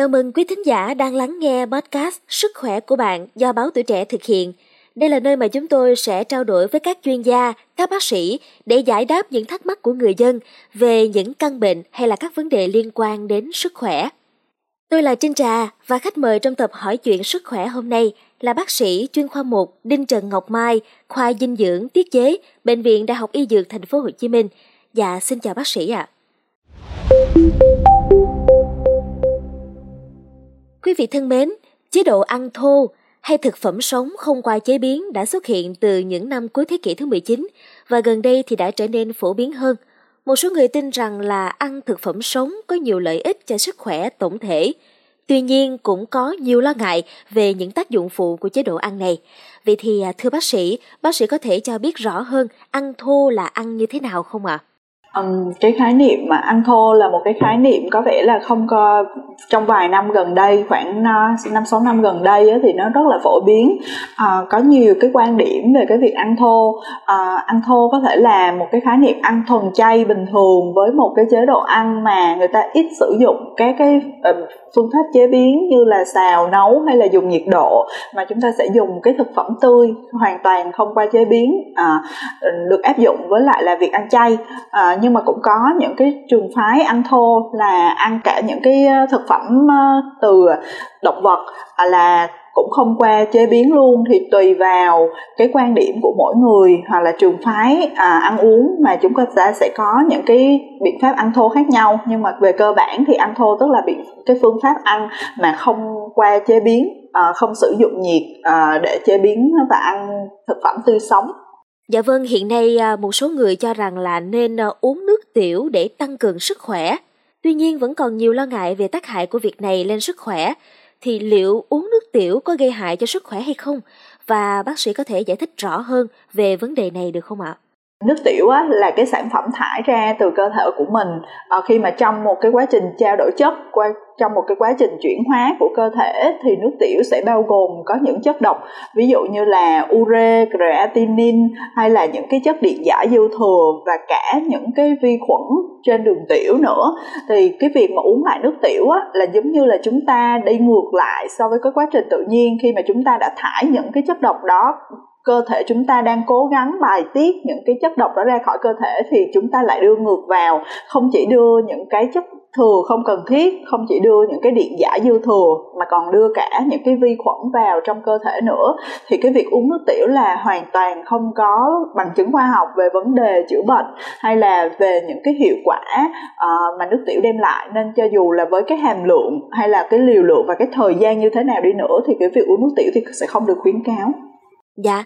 Chào mừng quý thính giả đang lắng nghe podcast Sức khỏe của bạn do báo Tuổi trẻ thực hiện. Đây là nơi mà chúng tôi sẽ trao đổi với các chuyên gia, các bác sĩ để giải đáp những thắc mắc của người dân về những căn bệnh hay là các vấn đề liên quan đến sức khỏe. Tôi là Trinh Trà và khách mời trong tập hỏi chuyện sức khỏe hôm nay là bác sĩ chuyên khoa 1 Đinh Trần Ngọc Mai, khoa dinh dưỡng tiết chế, Bệnh viện Đại học Y Dược Thành phố Hồ Chí Minh. Dạ, xin chào bác sĩ ạ. Quý vị thân mến, chế độ ăn thô hay thực phẩm sống không qua chế biến đã xuất hiện từ những năm cuối thế kỷ thứ 19 và gần đây thì đã trở nên phổ biến hơn. Một số người tin rằng là ăn thực phẩm sống có nhiều lợi ích cho sức khỏe tổng thể. Tuy nhiên cũng có nhiều lo ngại về những tác dụng phụ của chế độ ăn này. Vậy thì thưa bác sĩ có thể cho biết rõ hơn ăn thô là ăn như thế nào không ạ? Cái khái niệm mà ăn thô là một cái khái niệm có vẻ là không có, trong vài năm gần đây, khoảng 5-6 năm gần đây thì nó rất là phổ biến. Có nhiều cái quan điểm về cái việc ăn thô. Ăn thô có thể là một cái khái niệm ăn thuần chay bình thường với một cái chế độ ăn mà người ta ít sử dụng các cái phương pháp chế biến như là xào, nấu hay là dùng nhiệt độ, mà chúng ta sẽ dùng cái thực phẩm tươi hoàn toàn không qua chế biến, được áp dụng với lại là việc ăn chay. Nhưng mà cũng có những cái trường phái ăn thô là ăn cả những cái thực phẩm từ động vật là cũng không qua chế biến luôn, thì tùy vào cái quan điểm của mỗi người hoặc là trường phái ăn uống mà chúng ta sẽ có những cái biện pháp ăn thô khác nhau. Nhưng mà về cơ bản thì ăn thô tức là cái phương pháp ăn mà không qua chế biến, không sử dụng nhiệt để chế biến và ăn thực phẩm tươi sống. Dạ vâng, hiện nay một số người cho rằng là nên uống nước tiểu để tăng cường sức khỏe. Tuy nhiên vẫn còn nhiều lo ngại về tác hại của việc này lên sức khỏe. Thì liệu uống nước tiểu có gây hại cho sức khỏe hay không? Và bác sĩ có thể giải thích rõ hơn về vấn đề này được không ạ? Nước tiểu là cái sản phẩm thải ra từ cơ thể của mình khi mà trong một cái quá trình trao đổi chất, trong một cái quá trình chuyển hóa của cơ thể, thì nước tiểu sẽ bao gồm có những chất độc, ví dụ như là ure, creatinine hay là những cái chất điện giải dư thừa và cả những cái vi khuẩn trên đường tiểu nữa. Thì cái việc mà uống lại nước tiểu là giống như là chúng ta đi ngược lại so với cái quá trình tự nhiên. Khi mà chúng ta đã thải những cái chất độc đó, cơ thể chúng ta đang cố gắng bài tiết những cái chất độc đó ra khỏi cơ thể, thì chúng ta lại đưa ngược vào, không chỉ đưa những cái chất thừa không cần thiết, không chỉ đưa những cái điện giải dư thừa mà còn đưa cả những cái vi khuẩn vào trong cơ thể nữa. Thì cái việc uống nước tiểu là hoàn toàn không có bằng chứng khoa học về vấn đề chữa bệnh hay là về những cái hiệu quả mà nước tiểu đem lại. Nên cho dù là với cái hàm lượng hay là cái liều lượng và cái thời gian như thế nào đi nữa thì cái việc uống nước tiểu thì sẽ không được khuyến cáo. Dạ,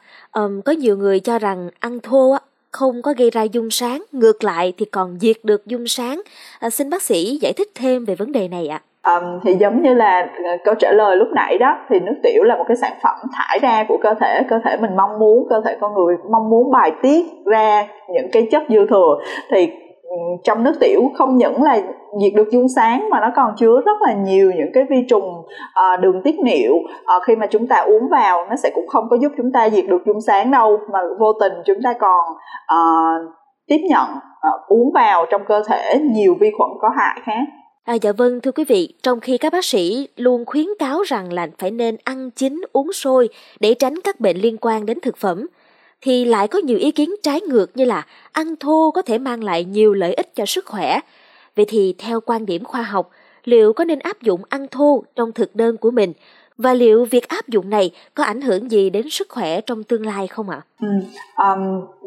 có nhiều người cho rằng ăn thô không có gây ra dung sáng, ngược lại thì còn diệt được dung sáng. Xin bác sĩ giải thích thêm về vấn đề này ạ. Thì giống như là câu trả lời lúc nãy đó, thì nước tiểu là một cái sản phẩm thải ra của cơ thể mình mong muốn, cơ thể con người mong muốn bài tiết ra những cái chất dư thừa. Thì trong nước tiểu không những là diệt được dung sáng mà nó còn chứa rất là nhiều những cái vi trùng đường tiết niệu. Khi mà chúng ta uống vào nó sẽ cũng không có giúp chúng ta diệt được dung sáng đâu, mà vô tình chúng ta còn tiếp nhận uống vào trong cơ thể nhiều vi khuẩn có hại khác. Dạ vâng, thưa quý vị, trong khi các bác sĩ luôn khuyến cáo rằng là phải nên ăn chín uống sôi để tránh các bệnh liên quan đến thực phẩm, thì lại có nhiều ý kiến trái ngược như là ăn thô có thể mang lại nhiều lợi ích cho sức khỏe. Vậy thì theo quan điểm khoa học, liệu có nên áp dụng ăn thô trong thực đơn của mình? Và liệu việc áp dụng này có ảnh hưởng gì đến sức khỏe trong tương lai không ạ?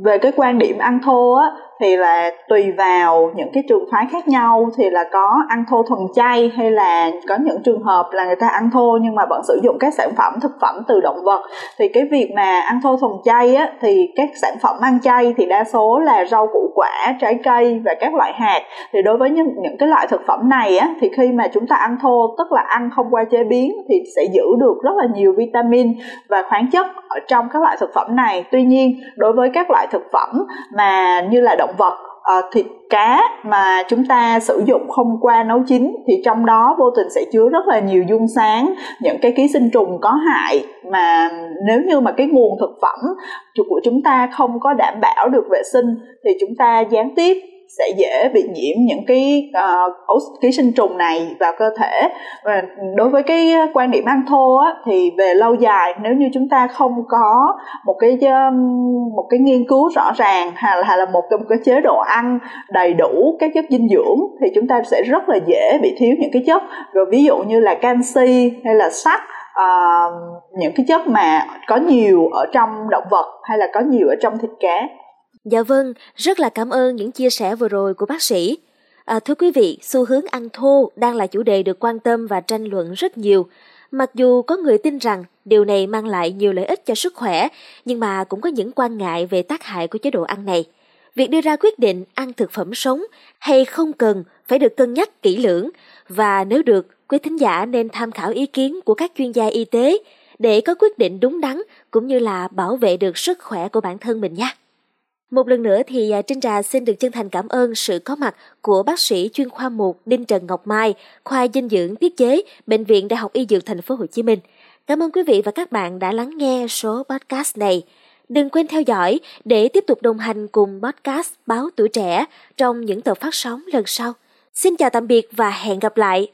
Về cái quan điểm ăn thô thì là tùy vào những cái trường phái khác nhau, thì là có ăn thô thuần chay hay là có những trường hợp là người ta ăn thô nhưng mà vẫn sử dụng các sản phẩm thực phẩm từ động vật. Thì cái việc mà ăn thô thuần chay thì các sản phẩm ăn chay thì đa số là rau củ quả, trái cây và các loại hạt. Thì đối với những cái loại thực phẩm này thì khi mà chúng ta ăn thô, tức là ăn không qua chế biến, thì sẽ giữ được rất là nhiều vitamin và khoáng chất ở trong các loại thực phẩm này. Tuy nhiên đối với các loại thực phẩm mà như là động vật, thịt cá mà chúng ta sử dụng không qua nấu chín, thì trong đó vô tình sẽ chứa rất là nhiều dung sáng, những cái ký sinh trùng có hại, mà nếu như mà cái nguồn thực phẩm của chúng ta không có đảm bảo được vệ sinh thì chúng ta gián tiếp sẽ dễ bị nhiễm những cái ký sinh trùng này vào cơ thể. Và đối với cái quan điểm ăn thô á, thì về lâu dài nếu như chúng ta không có một cái nghiên cứu rõ ràng hay là một cái chế độ ăn đầy đủ các chất dinh dưỡng thì chúng ta sẽ rất là dễ bị thiếu những cái chất, rồi ví dụ như là canxi hay là sắt, những cái chất mà có nhiều ở trong động vật hay là có nhiều ở trong thịt cá. Dạ vâng, rất là cảm ơn những chia sẻ vừa rồi của bác sĩ. Thưa quý vị, xu hướng ăn thô đang là chủ đề được quan tâm và tranh luận rất nhiều. Mặc dù có người tin rằng điều này mang lại nhiều lợi ích cho sức khỏe, nhưng mà cũng có những quan ngại về tác hại của chế độ ăn này. Việc đưa ra quyết định ăn thực phẩm sống hay không cần phải được cân nhắc kỹ lưỡng, và nếu được, quý thính giả nên tham khảo ý kiến của các chuyên gia y tế để có quyết định đúng đắn cũng như là bảo vệ được sức khỏe của bản thân mình nhé. Một lần nữa thì Trinh Trà xin được chân thành cảm ơn sự có mặt của bác sĩ chuyên khoa 1 Đinh Trần Ngọc Mai, khoa dinh dưỡng tiết chế, Bệnh viện Đại học Y Dược Thành phố Hồ Chí Minh. Cảm ơn quý vị và các bạn đã lắng nghe số podcast này. Đừng quên theo dõi để tiếp tục đồng hành cùng podcast Báo Tuổi Trẻ trong những tờ phát sóng lần sau. Xin chào tạm biệt và hẹn gặp lại.